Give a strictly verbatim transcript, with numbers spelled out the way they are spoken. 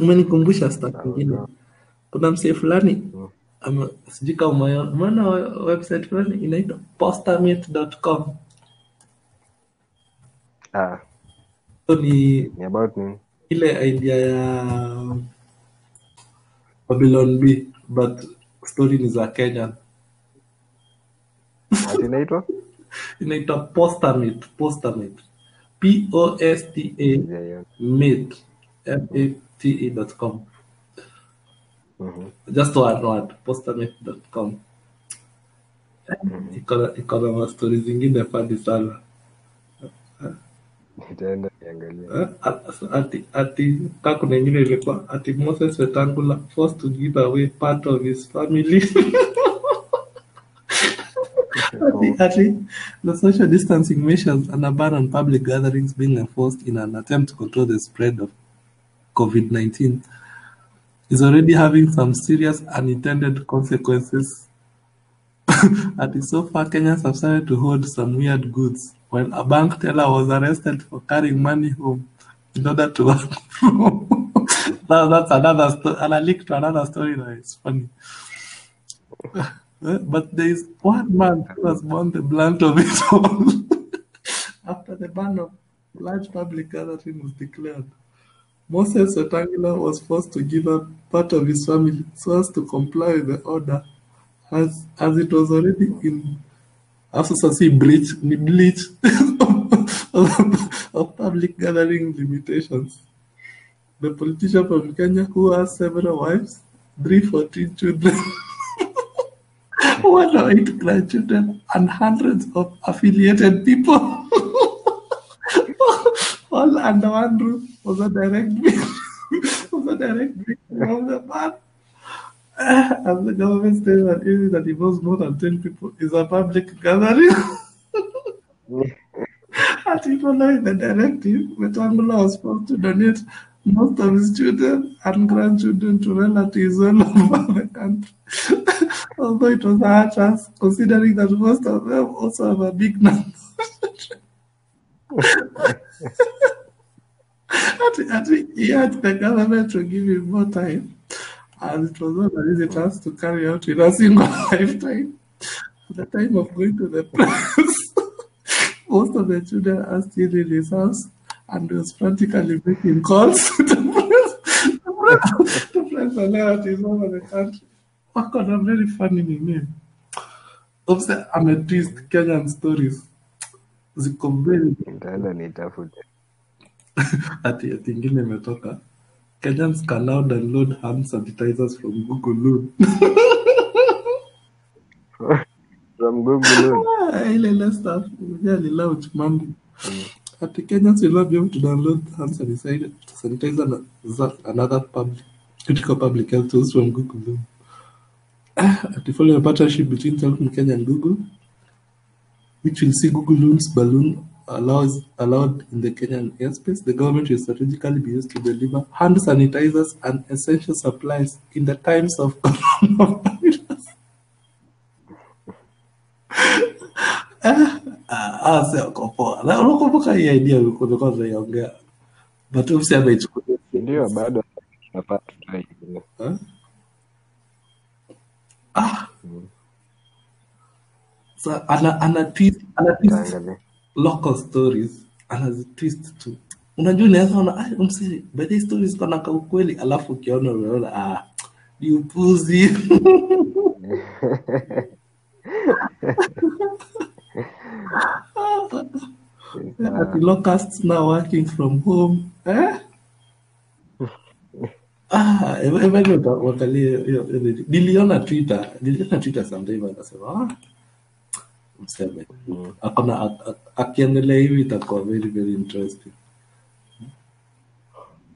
umenikumbusha stack nyingine. Kuna msee fulani ama sijui kama umeona website fulani inaitwa postamate dot com. Ah. So ni, ni about nini? Ile idea ya Babylon Bee but story ni za Kenyan. Inaitwa inaitwa Postamate, Postamate. P O S T A mate f a t e dot com. Mm-hmm. Just to add word postamate dot com. Iko iko na stories zingine fadi sana. Nitaenda niangalie. Ati ati kako nyingine ilikuwa ati Moses Wetangula forced to give away part of his family. Ati the social distancing measures and a ban on public gatherings being enforced in an attempt to control the spread of covid nineteen is already having some serious unintended consequences. Ati so far Kenyans have started to hold some weird goods when a bank teller was arrested for carrying money home in order to work from home. Now that's another story, and I linked to another story now, it's funny. But there is one man who has borne the brunt of it all after the ban of large public gathering was declared. Moses Wetangula was forced to give up part of his family so as to comply with the order, as as it was already in associacy breach breach of, of, of public gathering limitations. The politician from Kenya, who has several wives, three fourteen children, one or eight grandchildren, and hundreds of affiliated people, all under one roof, was a direct was a direct victim of the ban. As the government says, that even that involves more than ten people is a public gathering. As you follow in the directive, Wetangula was forced to donate most of his children and grandchildren to relatives all over the country. Although it was a hard task, considering that most of them also have a big number. At he had the government to give him more time, and it was not an easy task to carry out in a single lifetime. At the time of going to the press, most of the children are still in his house, and he was practically making calls to the press, to press, to press the narratives over the country. Oh God, I'm very funny name. Obviously, I'm a twist Kenyan stories. Ziko very nitaenda nitafute. Ati ati ingine imetoka. Kenyans can now download hand sanitizers from Google Loon. From Google Loon. Ah, ile ile stuff. Really loud, mambo. Ati Kenyans will not be able to download hand sanitizer, sanitizer and other public, critical public health tools from Google Loon. To follow a partnership between Telkom Kenya and Google, which will see Google Loon's balloon allows allowed in the Kenyan airspace, the government will strategically be used to deliver hand sanitizers and essential supplies in the times of coronavirus. Ah, so kopo. Na unakumbuka hii idea ulikuwa kwanza yaongea. But obviously ameichukulia. Ndio bado napata try. Eh? Ah. Mm. So ana ana twist ana twist Angale. Local stories ana twist tu. Unajua unaweza ona umsiri but these stories kana kwa kweli alafu ukiona unaona ah you pussy. The locusts now working from home. Eh? Ah, even wakalia niliona Twitter, niliona Twitter sometimes akasema ah mseme. Akona akiendelea hivi itakuwa very very interesting.